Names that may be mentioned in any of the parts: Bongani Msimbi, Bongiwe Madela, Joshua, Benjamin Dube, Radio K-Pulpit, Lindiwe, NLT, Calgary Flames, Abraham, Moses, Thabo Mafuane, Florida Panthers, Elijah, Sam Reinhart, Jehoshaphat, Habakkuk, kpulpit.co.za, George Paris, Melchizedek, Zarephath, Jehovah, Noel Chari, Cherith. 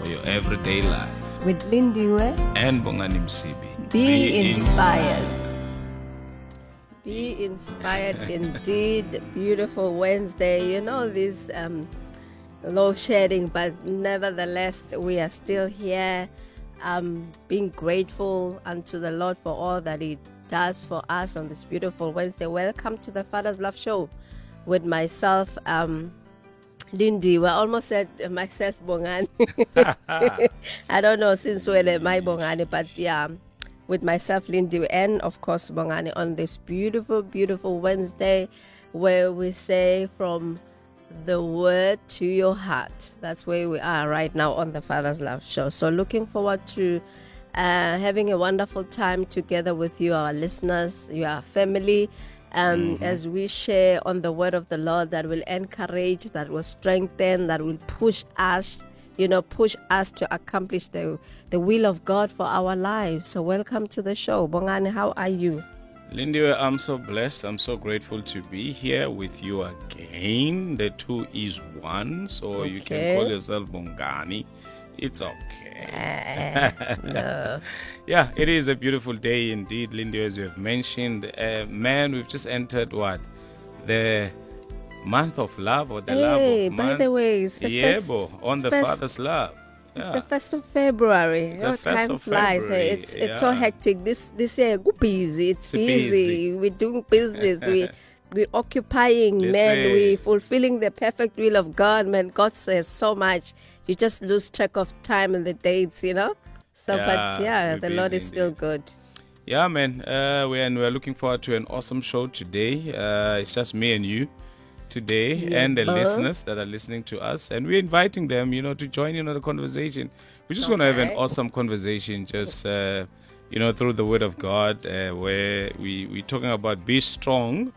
for your everyday life. With Lindiwe and Bongani Msimbi. Be inspired. Be inspired indeed. Beautiful Wednesday. You know, this low shedding, but nevertheless, we are still here being grateful unto the Lord for all that He does for us on this beautiful Wednesday. Welcome to the Father's Love Show with myself, Lindy. Well, I almost said myself, Bongani. I don't know since when my Bongani, but yeah, with myself, Lindy, and of course, Bongani on this beautiful, beautiful Wednesday where we say from the word to your heart. That's where we are right now on the Father's Love Show. So looking forward to having a wonderful time together with you, our listeners, your family, as we share on the word of the Lord that will encourage, that will strengthen, that will push us, you know, push us to accomplish the will of God for our lives. So welcome to the show. Bongani, how are you? Lindiwe, I'm so blessed. I'm so grateful to be here with you again. The two is one, so okay. You can call yourself Bongani. It's okay. No. Yeah, it is a beautiful day indeed, Lindiwe, as you have mentioned. Man, we've just entered what? The month of love, or the love of month. By the way, it's the first, Father's Love. Yeah. It's the 1st of February. Time flies. It's so hectic. This year, go busy. It's busy. We're doing business. We're occupying, this man. We're fulfilling the perfect will of God, man. God says so much. You just lose track of time and the dates, you know. So, the Lord is still good. Yeah, man. We're looking forward to an awesome show today. It's just me and you today, and the listeners that are listening to us, and we're inviting them, you know, to join in on the conversation. We're just going to have an awesome conversation, just you know, through the word of God, where we're talking about be strong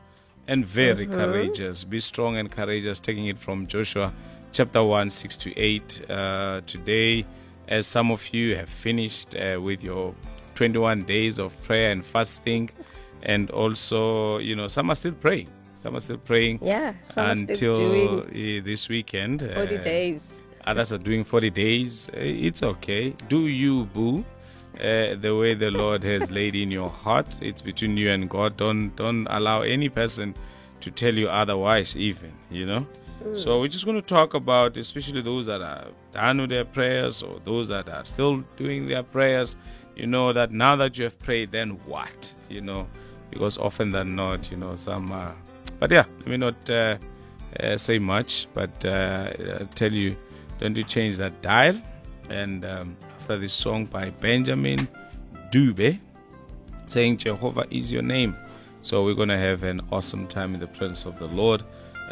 and very courageous. Be strong and courageous, taking it from Joshua chapter 1:6 to 8 today, as some of you have finished with your 21 days of prayer and fasting, and also, you know, some are still praying. Some are still praying until this weekend. 40 days. Others are doing 40 days. It's okay. Do you, boo, the way the Lord has laid in your heart. It's between you and God. Don't allow any person to tell you otherwise even, you know. So we're just going to talk about, especially those that are done with their prayers or those that are still doing their prayers, you know, that now that you have prayed, then what? You know, because often than not, you know, some are... But yeah, let me not say much, but I tell you, don't you change that dial. And after this song by Benjamin Dube, saying Jehovah is your name. So we're going to have an awesome time in the presence of the Lord.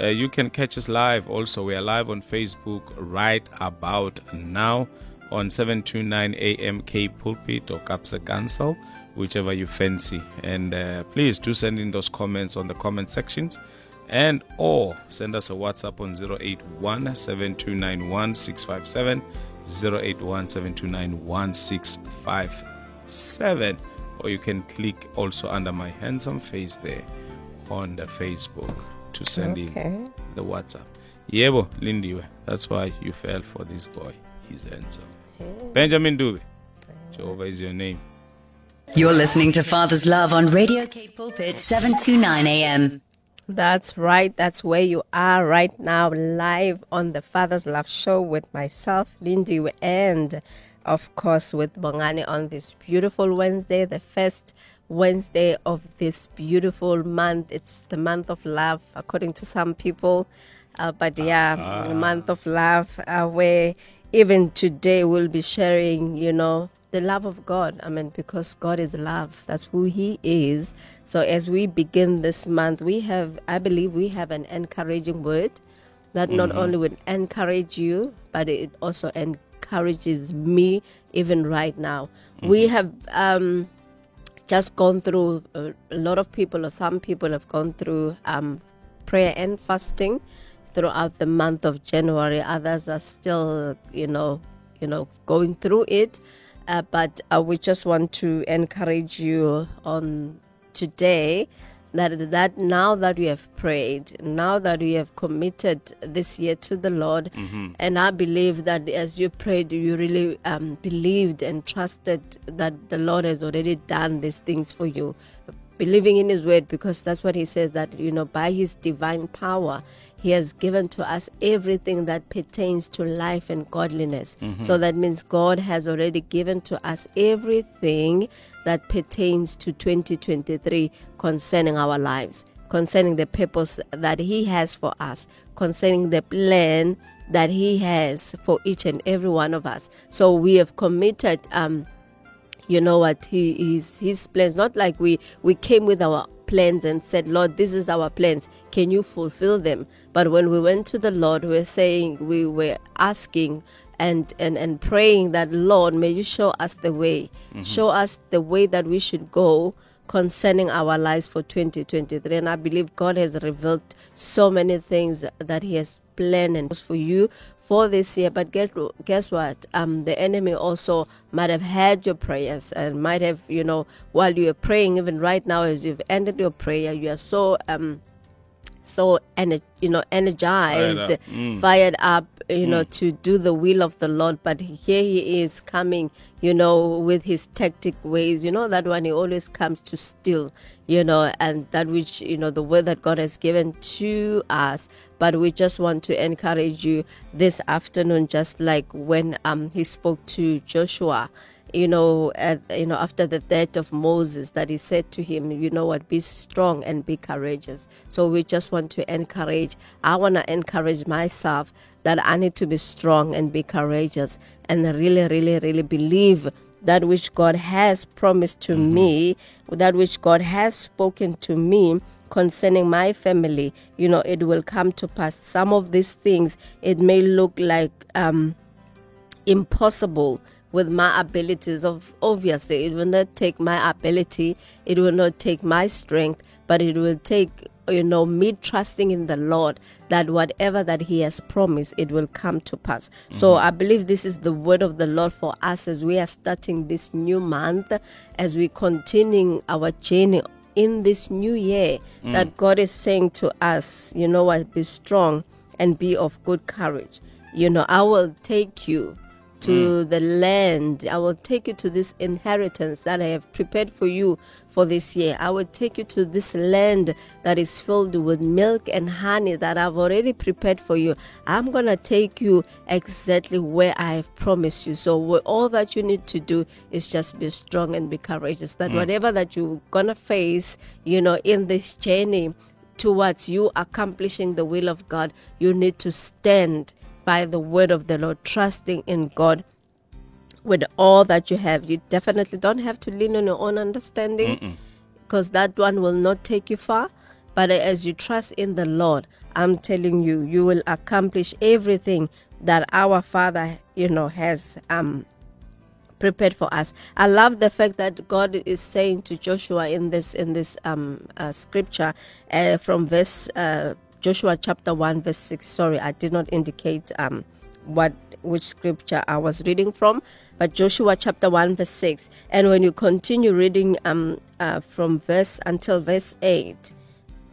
You can catch us live also. We are live on Facebook right about now on 729 AM K-Pulpit or Kapsa Council, whichever you fancy. And please do send in those comments on the comment sections, and or send us a WhatsApp on 081-7291-657, 081-7291-657, or you can click also under my handsome face there on the Facebook to send in the WhatsApp. Yebo, Lindiwe, that's why you fell for this boy. He's handsome. Benjamin Dube, Jehovah is your name. You're listening to Father's Love on Radio K-Pulpit 729 AM. That's right. That's where you are right now, live on the Father's Love Show with myself, Lindy, and of course with Bongani on this beautiful Wednesday, the first Wednesday of this beautiful month. It's the month of love, according to some people. But yeah, the month of love, where even today we'll be sharing, you know, the love of God. I mean, because God is love. That's who He is. So as we begin this month, I believe we have an encouraging word that not only would encourage you, but it also encourages me even right now. Mm-hmm. We have just gone through, a lot of people or some people have gone through prayer and fasting throughout the month of January. Others are still, you know, going through it. But we just want to encourage you on today that now that we have prayed, now that we have committed this year to the Lord, mm-hmm. and I believe that as you prayed, you really believed and trusted that the Lord has already done these things for you, believing in His word, because that's what He says, that, you know, by His divine power, He has given to us everything that pertains to life and godliness. Mm-hmm. So that means God has already given to us everything that pertains to 2023 concerning our lives, concerning the purpose that He has for us, concerning the plan that He has for each and every one of us. So we have committed, you know what, His plans, not like we came with our plans and said, Lord, this is our plans, can you fulfill them? But when we went to the Lord, we were asking and praying that, Lord, may you show us the way, mm-hmm. show us the way that we should go concerning our lives for 2023. And I believe God has revealed so many things that He has planned and for you for this year. But guess what? The enemy also might have heard your prayers and might have, you know, while you are praying, even right now as you've ended your prayer, you are so energized, fired up, to do the will of the Lord. But here he is coming, you know, with his tactic ways. You know that one, he always comes to steal, you know, and that which, you know, the word that God has given to us. But we just want to encourage you this afternoon, just like when he spoke to Joshua, after the death of Moses, that he said to him, you know what, be strong and be courageous. So we just want to encourage, I want to encourage myself that I need to be strong and be courageous and really, really, really believe that which God has promised to mm-hmm. me, that which God has spoken to me concerning my family. You know, it will come to pass. Some of these things, it may look like impossible with my abilities. Of obviously, it will not take my ability, it will not take my strength, but it will take, you know, me trusting in the Lord that whatever that He has promised, it will come to pass. Mm-hmm. So I believe this is the word of the Lord for us as we are starting this new month, as we continuing our journey in this new year, that God is saying to us, you know what, be strong and be of good courage. You know, I will take you to the land. I will take you to this inheritance that I have prepared for you for this year. I will take you to this land that is filled with milk and honey that I've already prepared for you. I'm going to take you exactly where I have promised you. So all that you need to do is just be strong and be courageous. That whatever that you're going to face, you know, in this journey towards you accomplishing the will of God, you need to stand by the word of the Lord, trusting in God with all that you have. You definitely don't have to lean on your own understanding, because that one will not take you far. But as you trust in the Lord, I'm telling you, you will accomplish everything that our Father, you know, has prepared for us. I love the fact that God is saying to Joshua in this scripture from verse Joshua chapter 1 verse 6. Sorry, I did not indicate which scripture I was reading from, but Joshua chapter 1 verse 6. And when you continue reading from verse until verse 8.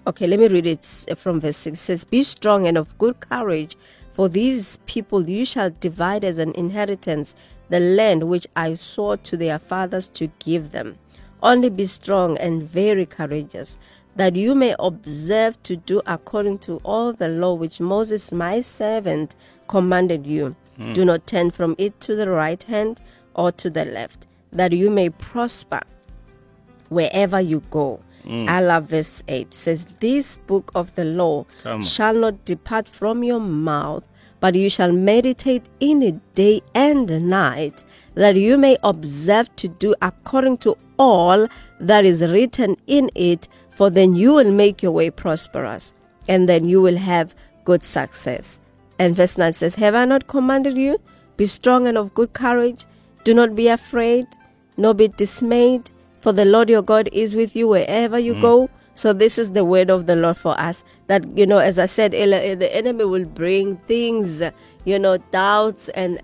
Okay, let me read it from verse 6. It says, "Be strong and of good courage, for these people you shall divide as an inheritance the land which I swore to their fathers to give them. Only be strong and very courageous, that you may observe to do according to all the law which Moses my servant commanded you. Do not turn from it to the right hand or to the left, that you may prosper wherever you go." I love verse 8. It says, "This book of the law shall not depart from your mouth, but you shall meditate in it day and night, that you may observe to do according to all that is written in it, for then you will make your way prosperous, and then you will have good success." And verse 9 says, "Have I not commanded you? Be strong and of good courage. Do not be afraid, nor be dismayed, for the Lord your God is with you wherever you go. So this is the word of the Lord for us, that, you know, as I said earlier, the enemy will bring things, you know, doubts and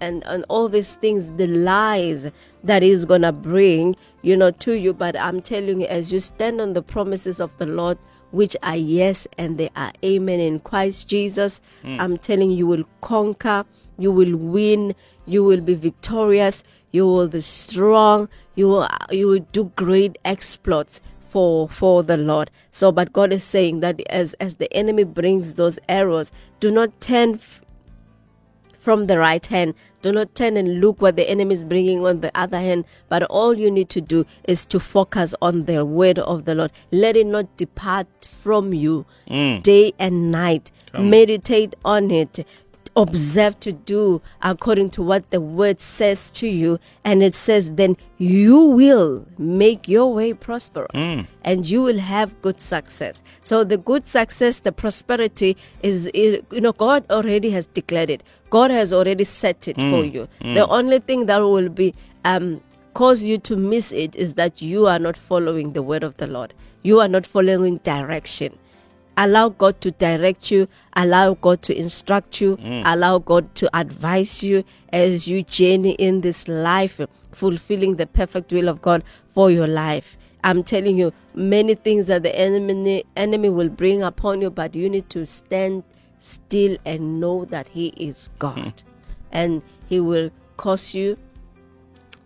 all these things, the lies that is going to bring, you know, to you. But I'm telling you, as you stand on the promises of the Lord, which are yes and they are amen in Christ Jesus, I'm telling you, you will conquer, you will win, you will be victorious, you will be strong, you will do great exploits for the Lord. So, but God is saying that as the enemy brings those arrows, do not turn from the right hand. Do not turn and look what the enemy is bringing on the other hand. But all you need to do is to focus on the word of the Lord. Let it not depart from you day and night. Meditate on it. Observe to do according to what the word says to you. And it says, then you will make your way prosperous and you will have good success. So the good success, the prosperity is, you know, God already has declared it. God has already set it for you. The only thing that will be cause you to miss it is that you are not following the word of the Lord. You are not following direction. Allow God to direct you, allow God to instruct you, allow God to advise you as you journey in this life, fulfilling the perfect will of God for your life. I'm telling you, many things that the enemy will bring upon you, but you need to stand still and know that He is God. And He will cause you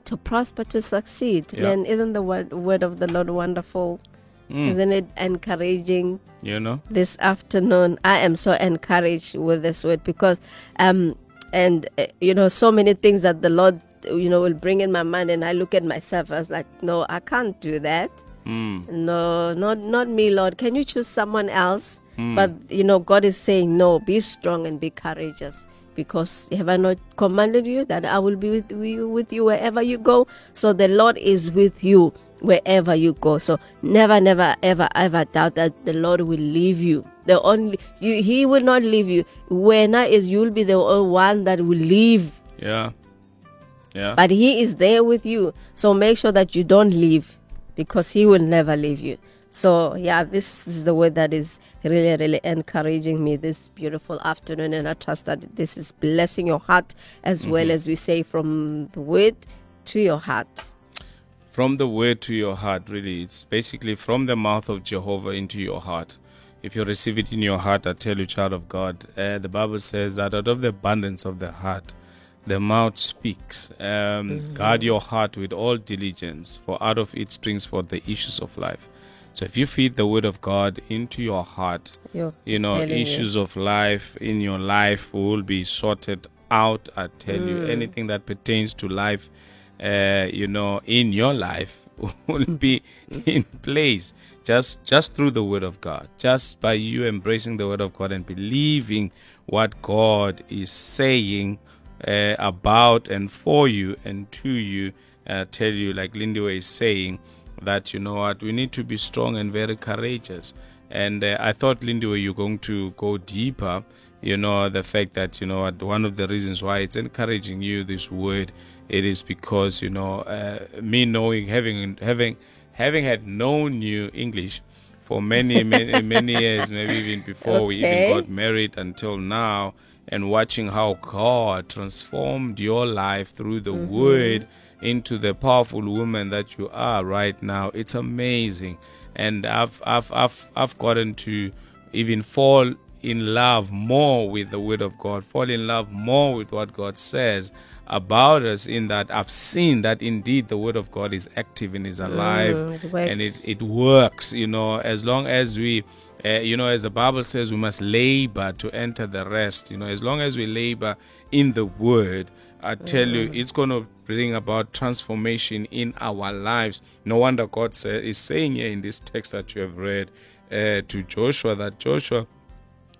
to prosper, to succeed. Yep. And isn't the word of the Lord wonderful? Isn't it encouraging? You know, this afternoon I am so encouraged with this word, because you know, so many things that the Lord, you know, will bring in my mind, and I look at myself as like, no, I can't do that. No, not me, Lord. Can you choose someone else? But you know, God is saying, no, be strong and be courageous, because have I not commanded you that I will be with you wherever you go? So the Lord is with you wherever you go. So never ever doubt that the Lord will leave you. He will not leave you. When I is, you'll be the one that will leave. Yeah. But He is there with you. So make sure that you don't leave, because He will never leave you. So yeah, this is the word that is really, really encouraging me this beautiful afternoon, and I trust that this is blessing your heart as well, as we say, from the word to your heart. From the word to your heart, really. It's basically from the mouth of Jehovah into your heart. If you receive it in your heart, I tell you, child of God, the Bible says that out of the abundance of the heart, the mouth speaks. Guard your heart with all diligence, for out of it springs forth the issues of life. So if you feed the word of God into your heart, issues of life in your life will be sorted out, I tell you. Anything that pertains to life, in your life will be in place just through the word of God, just by you embracing the word of God and believing what God is saying about and for you and to you. Tell you, like Lindiwe is saying, that you know what, we need to be strong and very courageous. And I thought, Lindiwe, you're going to go deeper. You know, the fact that, you know, one of the reasons why it's encouraging you, this word, it is because, you know, me knowing, having had known you, English, for many, many, many years, maybe even before we even got married until now, and watching how God transformed your life through the word into the powerful woman that you are right now. It's amazing. And I've gotten to even fall in love more with the word of God, fall in love more with what God says about us, in that I've seen that indeed the word of God is active and is alive, and it works, you know, as long as we, you know, as the Bible says, we must labor to enter the rest. You know, as long as we labor in the word, I tell you, it's going to bring about transformation in our lives. No wonder God is saying here in this text that you have read to Joshua, that Joshua,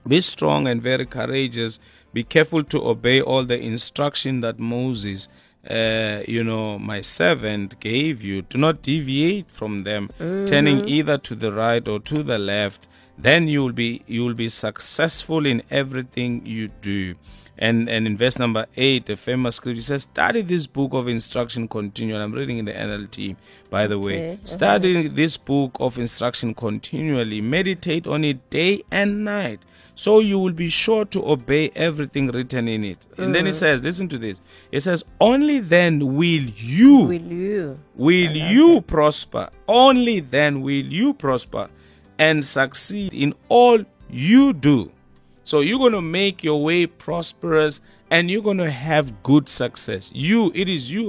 be strong and very courageous. Be careful to obey all the instruction that Moses, my servant, gave you. Do not deviate from them, turning either to the right or to the left. Then you will be successful in everything you do. And in verse number 8, the famous scripture says, study this book of instruction continually. I'm reading in the NLT, by the way. Study this book of instruction continually. Meditate on it day and night, so you will be sure to obey everything written in it. And then it says, listen to this. It says, only then will you prosper. Only then will you prosper and succeed in all you do. So you're going to make your way prosperous and you're going to have good success. You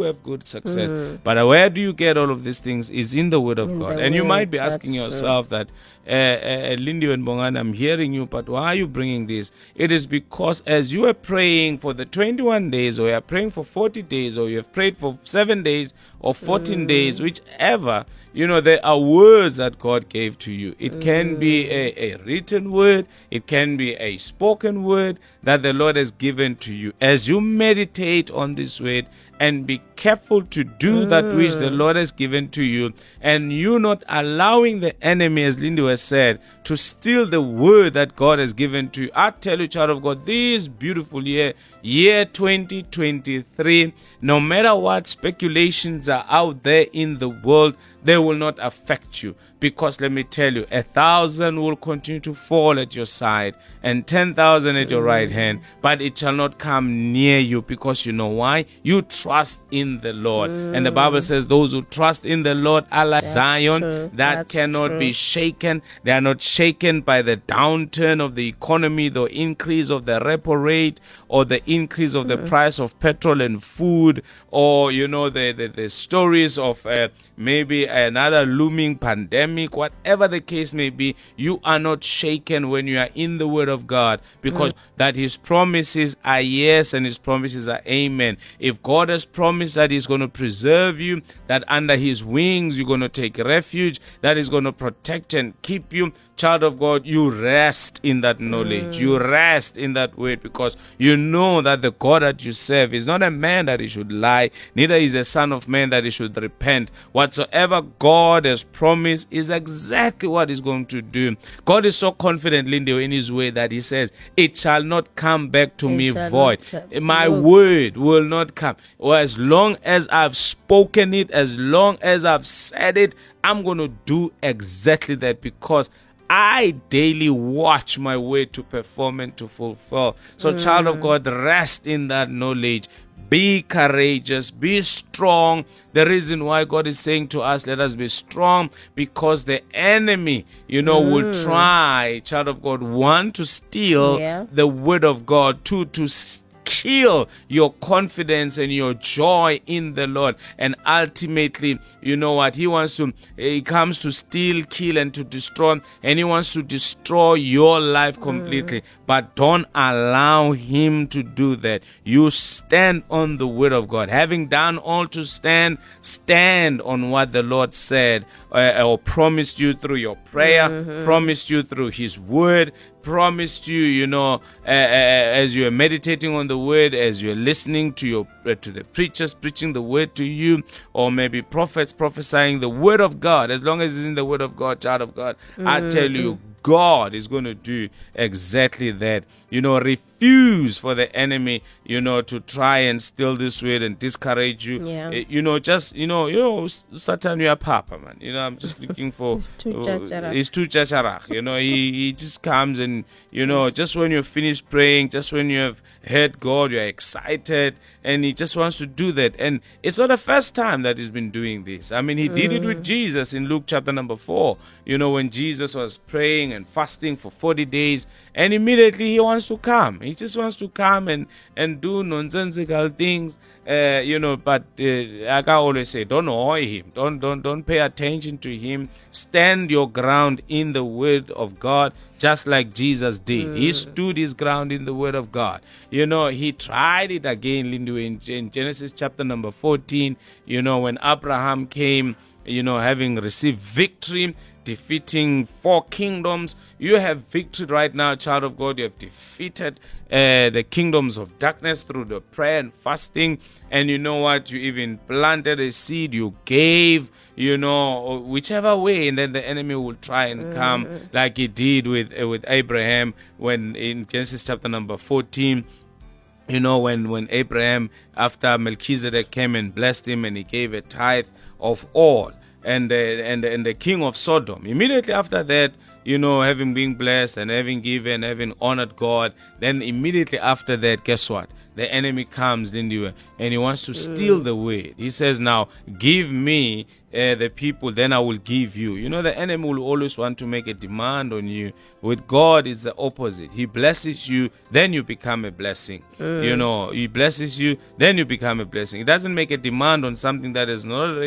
have good success. But where do you get all of these things? Is in the Word of God. And you might be asking yourself that, Lindiwe and Bongani, I'm hearing you, but why are you bringing this? It is because as you are praying for the 21 days, or you are praying for 40 days, or you have prayed for 7 days or 14 days, whichever, there are words that God gave to you. It can be a written word. It can be a spoken word that the Lord has given to you. As you meditate on this word and be careful to do that which the Lord has given to you, and you not allowing the enemy, as Lindiwe has said, to steal the word that God has given to you. I tell you, child of God, this beautiful year 2023, no matter what speculations are out there in the world, they will not affect you. Because let me tell you, 1,000 will continue to fall at your side and 10,000 at your right hand, but it shall not come near you, because you know why? You trust in the Lord. And the Bible says those who trust in the Lord are like Zion, that cannot be shaken. They are not shaken by the downturn of the economy, the increase of the repo rate, or the increase of the price of petrol and food, or the stories of maybe another looming pandemic. Whatever the case may be, you are not shaken when you are in the Word of God, because that His promises are yes and His promises are amen. If God has promised that He's going to preserve you, that under His wings you're going to take refuge, that He's going to protect and keep you, child of God, you rest in that knowledge. You rest in that word, because you know that the God that you serve is not a man that he should lie, neither is a son of man that he should repent. Whatsoever God has promised is exactly what he's going to do. God is so confident, Lindiwe, in his way that he says, it shall not come back to me void. My word will not come. Or as long as I've spoken it, as long as I've said it, I'm going to do exactly that, because I daily watch my way to perform and to fulfill. So child of God, rest in that knowledge. Be courageous. Be strong. The reason why God is saying to us, let us be strong, because the enemy, will try, child of God, one, to steal the word of God, two, to kill your confidence and your joy in the Lord. And ultimately, he wants to, he comes to steal, kill, and to destroy, and he wants to destroy your life completely. But don't allow him to do that. You stand on the word of God. Having done all to stand on what the Lord said or promised you through your prayer, promised you through his word, promised you, as you are meditating on the word, as you are listening to your to the preachers preaching the word to you, or maybe prophets prophesying the word of God. As long as it's in the word of God, child of God, I tell you, God is going to do exactly that. Refuse for the enemy, to try and steal this word and discourage you. Satan, you are Papa, man. I'm just looking for. He's too chacharach. He just comes and, just when you're finished praying, just when you have heard God, you're excited, and he just wants to do that. And it's not the first time that he's been doing this. I mean, he did it with Jesus in Luke chapter number 4, when Jesus was praying and fasting for 40 days, and immediately he wants to come. He just wants to come and do nonsensical things, but like I always say, don't annoy him. Don't pay attention to him. Stand your ground in the word of God, just like Jesus did. He stood his ground in the word of God. He tried it again, Lindiwe, in Genesis chapter number 14, when Abraham came, having received victory, defeating 4 kingdoms. You have victory right now, child of God. You have defeated the kingdoms of darkness through the prayer and fasting. And you know what? You even planted a seed. You gave, whichever way. And then the enemy will try and come, like he did with Abraham, when in Genesis chapter number 14, You know, when Abraham, after Melchizedek came and blessed him, and he gave a tithe of all, and the king of Sodom, immediately after that, you know, having been blessed and having given, having honored God, then immediately after that, guess what? The enemy comes, Lindiwe, and he wants to steal the word. He says, now, give me the people, then I will give you. You know, the enemy will always want to make a demand on you. With God, it's the opposite. He blesses you, then you become a blessing. You know, he blesses you, then you become a blessing. He doesn't make a demand on something that is not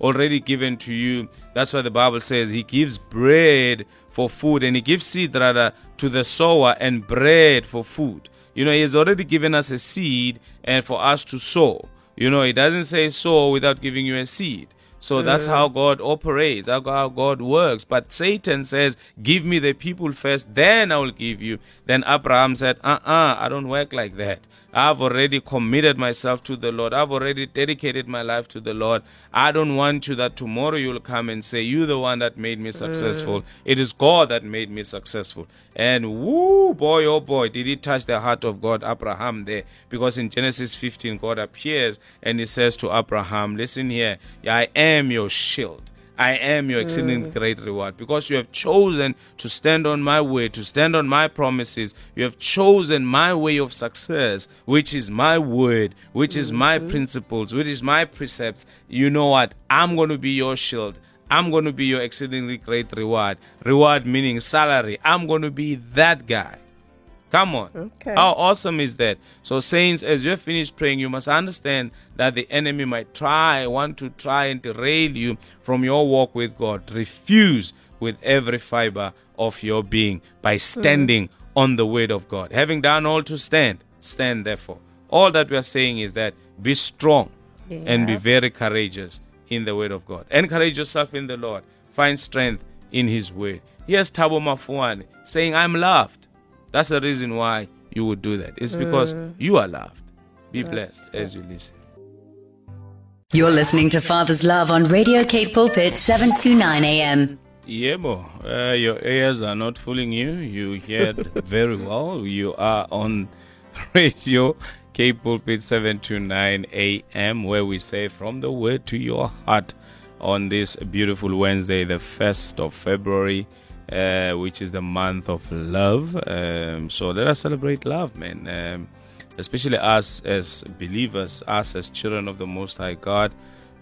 already given to you. That's why the Bible says he gives bread for food, and he gives seed, rather, to the sower and bread for food. You know, he has already given us a seed and for us to sow. You know, he doesn't say sow without giving you a seed. So that's how God operates, how God works. But Satan says, give me the people first, then I will give you. Then Abraham said, I don't work like that. I've already committed myself to the Lord. I've already dedicated my life to the Lord. I don't want you that tomorrow you'll come and say, you're the one that made me successful. It is God that made me successful. And woo, boy, oh boy, did he touch the heart of God, Abraham, there. Because in Genesis 15, God appears and he says to Abraham, listen here, I am your shield. I am your exceeding great reward, because you have chosen to stand on my word, to stand on my promises. You have chosen my way of success, which is my word, which is my principles, which is my precepts. You know what? I'm going to be your shield. I'm going to be your exceedingly great reward. Reward meaning salary. I'm going to be that guy. Come on. Okay. How awesome is that? So, saints, as you finish praying, you must understand that the enemy might want to try and derail you from your walk with God. Refuse with every fiber of your being by standing on the word of God. Having done all to stand therefore. All that we are saying is that be strong and be very courageous in the word of God. Encourage yourself in the Lord. Find strength in his word. Here's Thabo Mafuane saying, I'm loved. That's the reason why you would do that. It's because you are loved. Be blessed as you listen. You're listening to Father's Love on Radio K-Pulpit, 729 AM. Yebo, your ears are not fooling you. You heard very well. You are on Radio K-Pulpit, 729 AM, where we say from the word to your heart on this beautiful Wednesday, the 1st of February, which is the month of love. So let us celebrate love, man. Especially us as believers, us as children of the Most High God.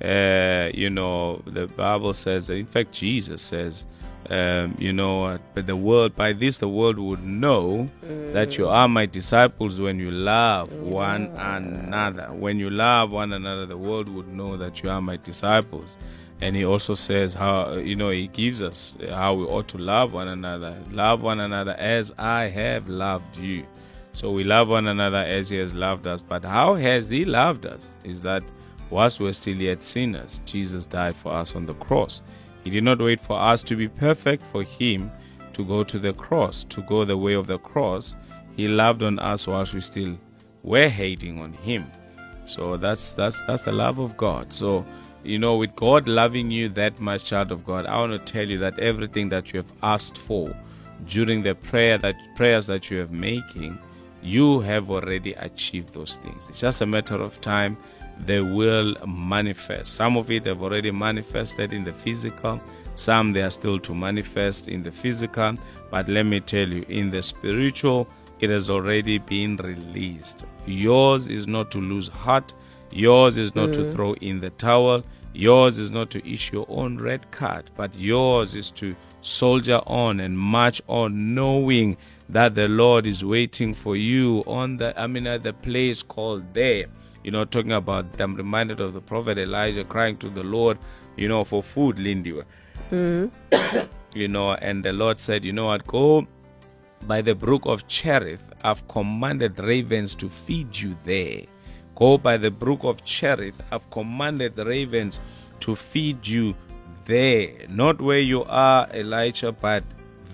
You know, the Bible says, in fact, Jesus says, you know, but by this the world would know that you are my disciples when you love one another. When you love one another, the world would know that you are my disciples. And he also says how, you know, he gives us how we ought to love one another. Love one another as I have loved you. So we love one another as he has loved us. But how has he loved us? Is that whilst we're still yet sinners, Jesus died for us on the cross. He did not wait for us to be perfect for him to go to the cross, to go the way of the cross. He loved on us whilst we still were hating on him. So that's the love of God. So, you know, with God loving you that much, child of God, I want to tell you that everything that you have asked for during the prayers that you have making, you have already achieved those things. It's just a matter of time. They will manifest. Some of it have already manifested in the physical. Some they are still to manifest in the physical. But let me tell you, in the spiritual, it has already been released. Yours is not to lose heart. Yours is not to throw in the towel. Yours is not to issue your own red card, but yours is to soldier on and march on, knowing that the Lord is waiting for you at the place called there. You know, talking about, I'm reminded of the prophet Elijah crying to the Lord, you know, for food, Lindiwe. You know, and the Lord said, you know what, go by the brook of Cherith. I've commanded ravens to feed you there. Go by the brook of Cherith. I've commanded the ravens to feed you there. Not where you are, Elijah, but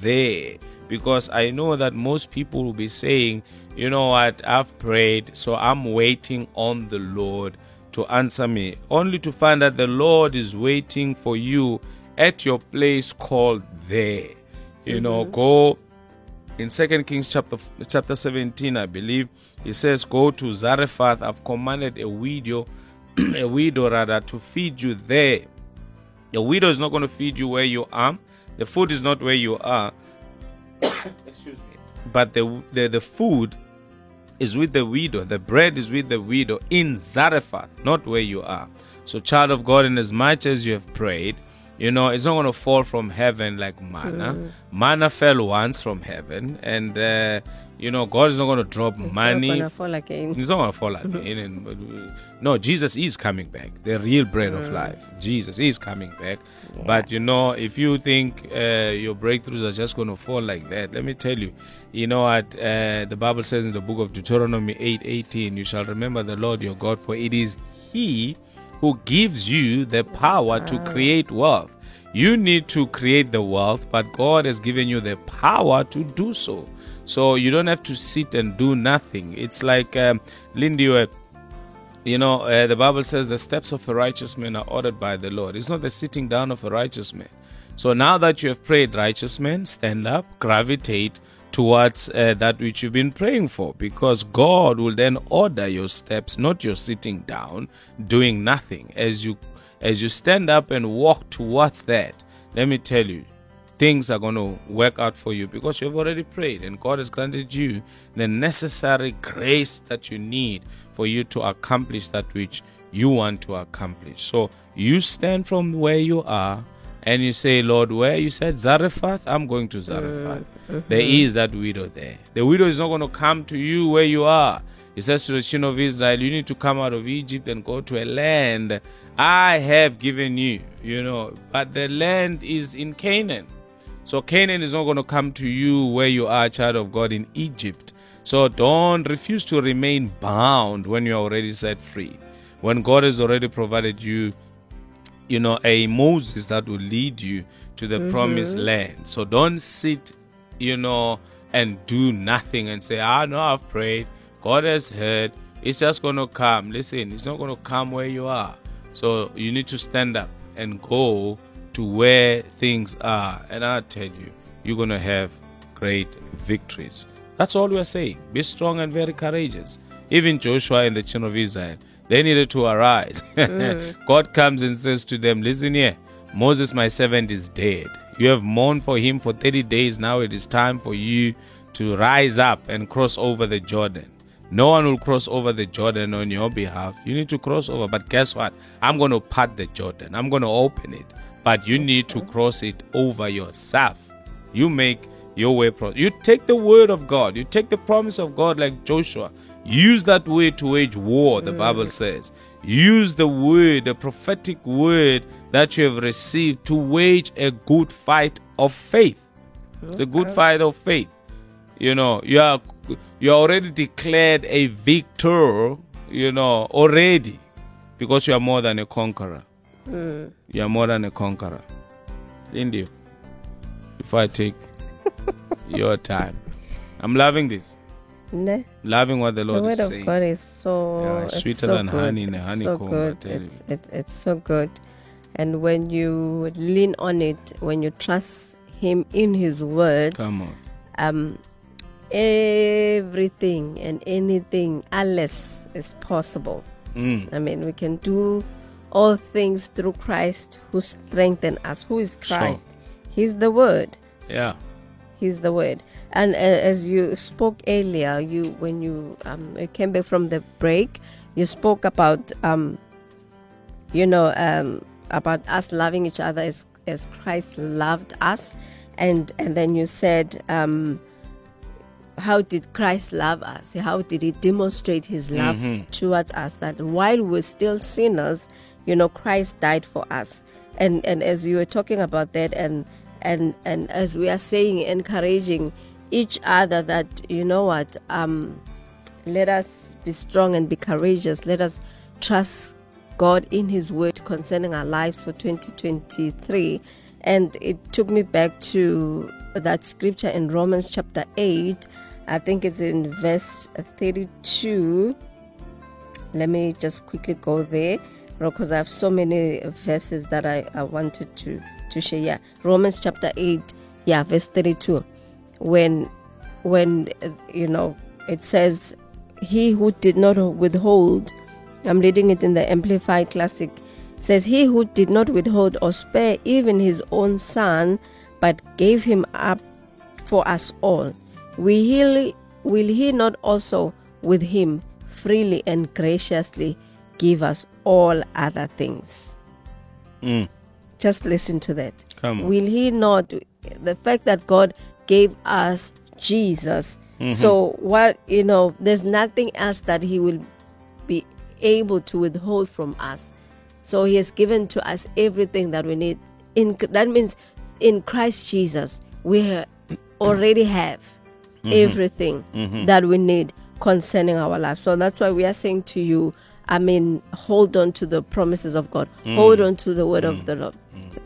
there. Because I know that most people will be saying, you know what, I've prayed, so I'm waiting on the Lord to answer me. Only to find that the Lord is waiting for you at your place called there. You know, go in 2 Kings chapter 17, I believe. He says, go to Zarephath. I've commanded a widow to feed you there. The widow is not going to feed you where you are. The food is not where you are. Excuse me. But the food is with the widow. The bread is with the widow in Zarephath, not where you are. So, child of God, in as much as you have prayed, you know, it's not going to fall from heaven like manna. Manna fell once from heaven, and you know, God is not going to drop money. It's not going to fall again. It's not going to fall again. No, Jesus is coming back. The real bread of life. Jesus is coming back. Yeah. But, you know, if you think your breakthroughs are just going to fall like that, let me tell you, you know what the Bible says in the book of Deuteronomy 8:18, you shall remember the Lord your God, for it is He who gives you the power to create wealth. You need to create the wealth, but God has given you the power to do so. So you don't have to sit and do nothing. It's like Lindiwe, you know, the Bible says the steps of a righteous man are ordered by the Lord. It's not the sitting down of a righteous man. So now that you have prayed, righteous man, stand up, gravitate towards that which you've been praying for, because God will then order your steps, not your sitting down, doing nothing. As you stand up and walk towards that, let me tell you, things are going to work out for you because you've already prayed and God has granted you the necessary grace that you need for you to accomplish that which you want to accomplish. So you stand from where you are and you say, Lord, where you said Zarephath, I'm going to Zarephath. There is that widow there. The widow is not going to come to you where you are. He says to the children of Israel, you need to come out of Egypt and go to a land I have given you, you know, but the land is in Canaan. So Canaan is not going to come to you where you are, child of God, in Egypt. So don't refuse to remain bound when you are already set free. When God has already provided you, you know, a Moses that will lead you to the promised land. So don't sit, you know, and do nothing and say, no, I've prayed. God has heard. It's just going to come. Listen, it's not going to come where you are. So you need to stand up and go to where things are, and I'll tell you, you're going to have great victories. That's all we're saying. Be strong and very courageous. Even Joshua and the children of Israel, they needed to arise. God comes and says to them, listen here, Moses my servant is dead. You have mourned for him for 30 days. Now it is time for you to rise up and cross over the Jordan. No one will cross over the Jordan on your behalf. You need to cross over, but guess what? I'm going to part the Jordan. I'm going to open it. But you need to cross it over yourself. You make your way. You take the word of God. You take the promise of God like Joshua. Use that word to wage war, the Bible says. Use the word, the prophetic word that you have received to wage a good fight of faith. It's a good fight of faith. You know, you are already declared a victor, you know, already. Because you are more than a conqueror. You are more than a conqueror. Lindy, before I take your time, I'm loving this. Loving what the Lord is saying. The word of God is so, it's sweeter than honey in a honeycomb. It's so good. And when you lean on it, when you trust Him in His word, come on, everything and anything else is possible. I mean, we can do all things through Christ who strengthen us. Who is Christ? Sure. He's the Word. Yeah. He's the Word. And as you spoke earlier, when you came back from the break, you spoke about, about us loving each other as Christ loved us. And then you said, how did Christ love us? How did He demonstrate His love towards us? That while we're still sinners, you know, Christ died for us. And as you were talking about that, and as we are saying, encouraging each other that, you know what, let us be strong and be courageous. Let us trust God in His word concerning our lives for 2023. And it took me back to that scripture in Romans chapter 8. I think it's in verse 32. Let me just quickly go there, because I have so many verses that I wanted to share. Yeah. Romans chapter 8, yeah, verse 32. When, you know, it says, he who did not withhold, I'm reading it in the Amplified Classic, says, he who did not withhold or spare even his own son, but gave him up for us all, will he not also with him freely and graciously give us all other things? Mm. Just listen to that. Come on. Will he not? The fact that God gave us Jesus. Mm-hmm. So what, you know, there's nothing else that he will be able to withhold from us. So he has given to us everything that we need. That means in Christ Jesus, we already have everything that we need concerning our life. So that's why we are saying to you, I mean, hold on to the promises of God. Hold on to the word of the Lord.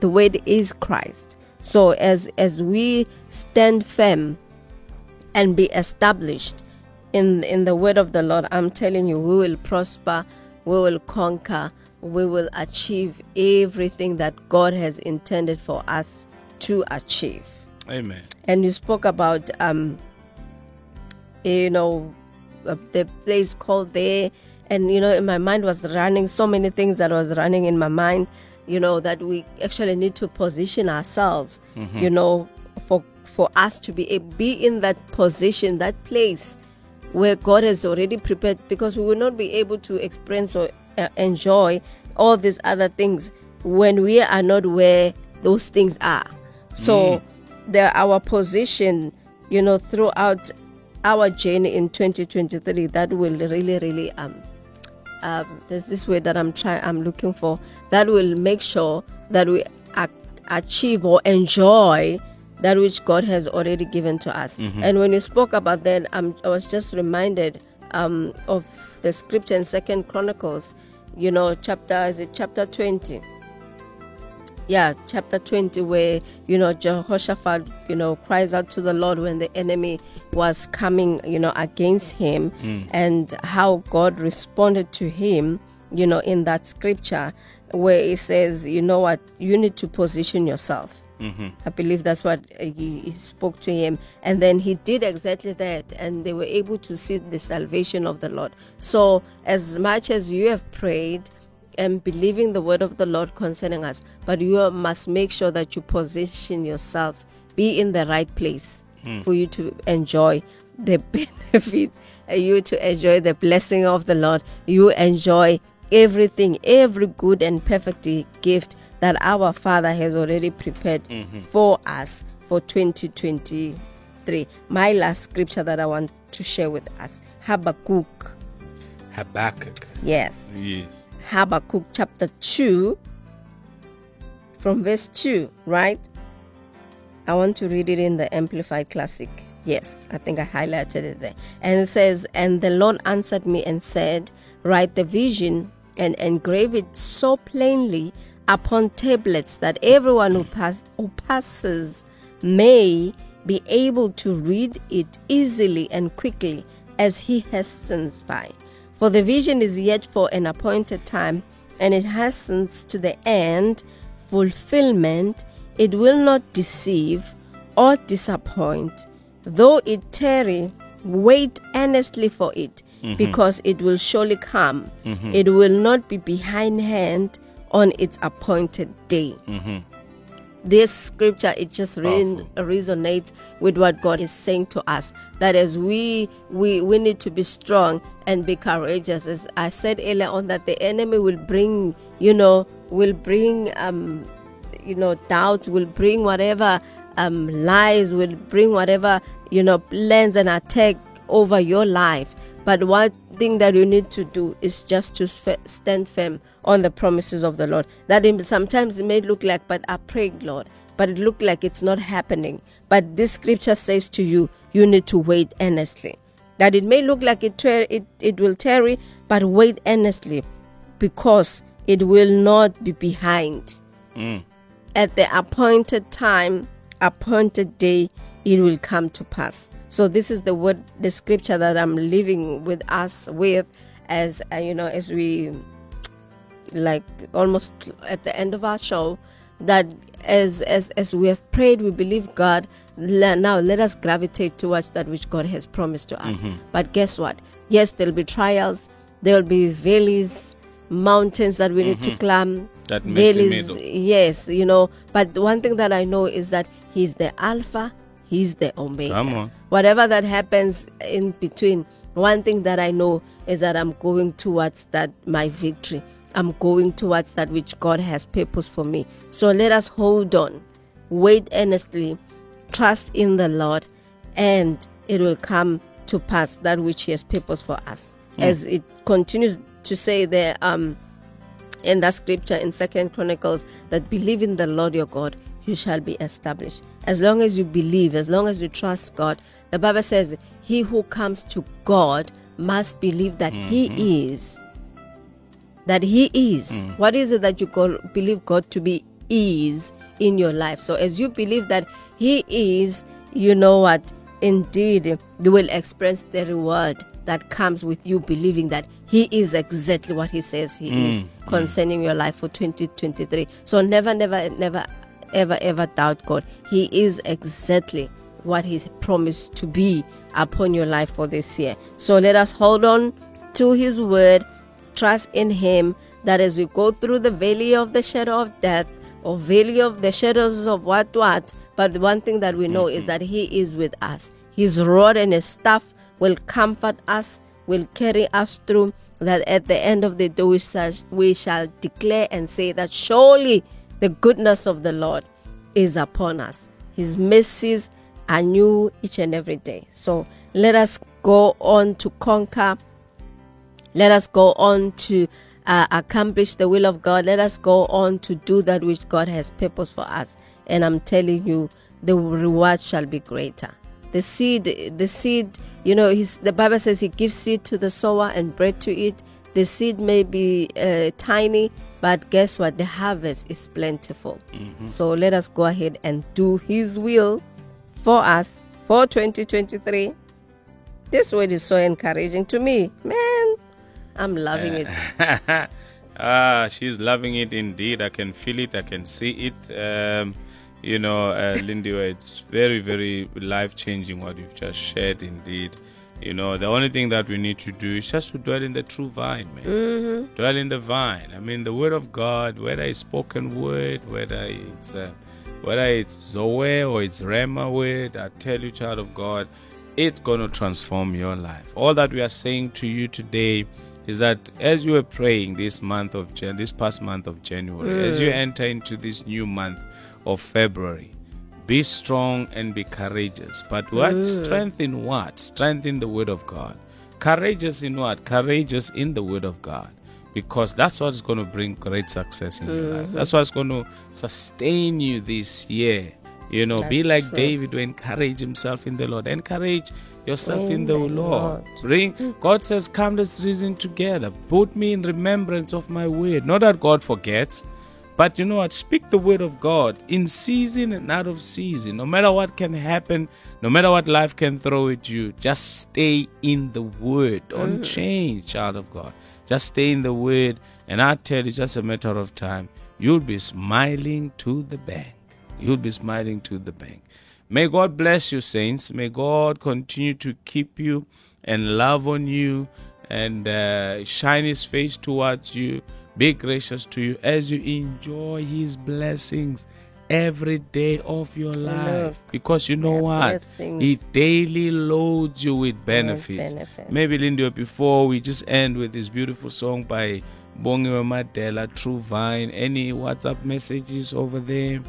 The word is Christ. So as we stand firm and be established in the word of the Lord, I'm telling you, we will prosper, we will conquer, we will achieve everything that God has intended for us to achieve. Amen. And you spoke about, you know, the place called there. And, you know, in my mind was running, so many things that was running in my mind, you know, that we actually need to position ourselves, you know, for us to be in that position, that place where God has already prepared, because we will not be able to experience or enjoy all these other things when we are not where those things are. So our position, you know, throughout our journey in 2023, that will really, really there's this word that I'm looking for, that will make sure that we achieve or enjoy that which God has already given to us. And when you spoke about that, I was just reminded of the scripture in 2nd Chronicles, you know, chapter 20? Yeah, chapter 20, where, you know, Jehoshaphat, you know, cries out to the Lord when the enemy was coming, you know, against him, and how God responded to him, you know, in that scripture where it says, you know what, you need to position yourself. I believe that's what he spoke to him. And then he did exactly that, and they were able to see the salvation of the Lord. So as much as you have prayed and believing the word of the Lord concerning us, but you must make sure that you position yourself, be in the right place for you to enjoy the benefits, you to enjoy the blessing of the Lord, you enjoy everything, every good and perfect gift that our Father has already prepared for us for 2023. My last scripture that I want to share with us, Habakkuk. Yes. Habakkuk chapter 2 from verse 2, right? I want to read it in the Amplified Classic. Yes, I think I highlighted it there. And it says, "And the Lord answered me and said, write the vision and engrave it so plainly upon tablets that everyone who passes may be able to read it easily and quickly as he hastens by. For the vision is yet for an appointed time, and it hastens to the end, fulfillment. It will not deceive or disappoint. Though it tarry, wait earnestly for it, because it will surely come. It will not be behindhand on its appointed day." This scripture, it just resonates with what God is saying to us, that as we need to be strong and be courageous. As I said earlier on, that the enemy will bring doubts, will bring whatever lies, will bring whatever, you know, plans and attack over your life. But one thing that you need to do is just to stand firm on the promises of the Lord. That sometimes it may look like, but I prayed, Lord, but it looked like it's not happening. But this scripture says to you, you need to wait earnestly. That it may look like it will tarry, but wait earnestly, because it will not be behind. At the appointed time, appointed day, it will come to pass. So this is the scripture that I'm living with us with, as you know, as we like almost at the end of our show, that as we have prayed, we believe God. Now let us gravitate towards that which God has promised to us. But guess what? Yes, there'll be trials, there'll be valleys, mountains that we need to climb. That messy middle. Yes, you know. But one thing that I know is that He's the Alpha, He's the Omega. Come on. Whatever that happens in between, one thing that I know is that I'm going towards that, my victory. I'm going towards that which God has purposed for me. So let us hold on, wait earnestly, trust in the Lord, and it will come to pass that which He has purposed for us. As it continues to say there in that scripture in 2 Chronicles, that believe in the Lord your God, you shall be established. As long as you believe, as long as you trust God, the Bible says, he who comes to God must believe that He is. That He is. What is it that you believe God to be is in your life? So as you believe that He is, you know what? Indeed, you will experience the reward that comes with you believing that He is exactly what He says He is concerning your life for 2023. So never, ever doubt God. He is exactly what He promised to be upon your life for this year. So let us hold on to His word, trust in Him, that as we go through the valley of the shadow of death, or valley of the shadows of what, but one thing that we know is that He is with us. His rod and His staff will comfort us, will carry us through, that at the end of the day we shall declare and say that surely the goodness of the Lord is upon us. His mercies are new each and every day. So let us go on to conquer. Let us go on to accomplish the will of God. Let us go on to do that which God has purposed for us. And I'm telling you, the reward shall be greater. The seed, you know, the Bible says He gives seed to the sower and bread to eat. The seed may be tiny, but guess what? The harvest is plentiful. So let us go ahead and do His will for us for 2023. This word is so encouraging to me. Man, I'm loving it. She's loving it indeed. I can feel it. I can see it. You know, Lindiwe, it's very, very life-changing what you've just shared indeed. You know, the only thing that we need to do is just to dwell in the true vine, man. Dwell in the vine. I mean, the word of God, whether it's spoken word, whether it's Zoe or it's Rema word, I tell you, child of God, it's going to transform your life. All that we are saying to you today is that as you are praying this past month of January, as you enter into this new month of February, be strong and be courageous. But what? Strength in what? Strength in the Word of God. Courageous in what? Courageous in the Word of God. Because that's what's going to bring great success in your life. That's what's going to sustain you this year. You know, that's be like true. David, who encourage himself in the Lord. Encourage yourself in the Lord. God says, come, let's reason together. Put me in remembrance of my word. Not that God forgets. But you know what? Speak the word of God in season and out of season. No matter what can happen, no matter what life can throw at you, just stay in the word. Don't change, child of God. Just stay in the word. And I tell you, just a matter of time, you'll be smiling to the bank. You'll be smiling to the bank. May God bless you, saints. May God continue to keep you and love on you and shine His face towards you. Be gracious to you as you enjoy His blessings every day of your life. Because you know what? Blessings. He daily loads you with benefits. Maybe, Lindiwe, before we just end with this beautiful song by Bongiwe Madela, True Vine, any WhatsApp messages over there,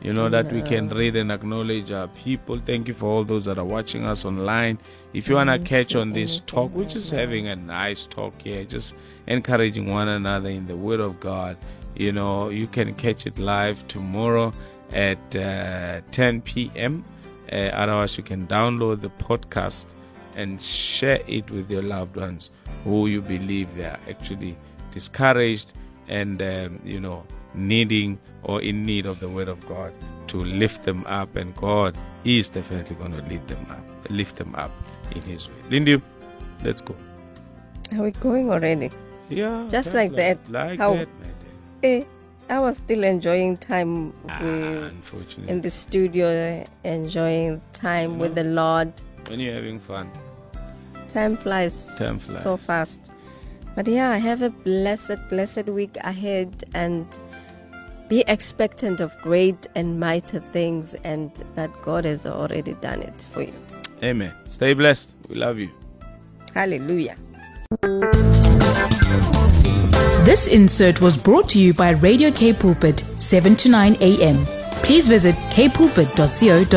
you know, that we can read and acknowledge our people. Thank you for all those that are watching us online. If you want to catch on this talk, we're just having a nice talk here, just encouraging one another in the Word of God. You know, you can catch it live tomorrow at 10 p.m. Otherwise, you can download the podcast and share it with your loved ones who you believe they are actually discouraged and, you know, needing or in need of the Word of God to lift them up, and God is definitely going to lift them up in His way. Lindy, let's go. Are we going already? Yeah. Just like that. Like how, that, my dear. I was still enjoying time in the studio, enjoying time with the Lord. When you're having fun. Time flies so fast. But yeah, have a blessed week ahead, and be expectant of great and mighty things, and that God has already done it for you. Amen. Stay blessed. We love you. Hallelujah. This insert was brought to you by Radio K-Pulpit, 7 to 9 a.m. Please visit kpulpit.co.za.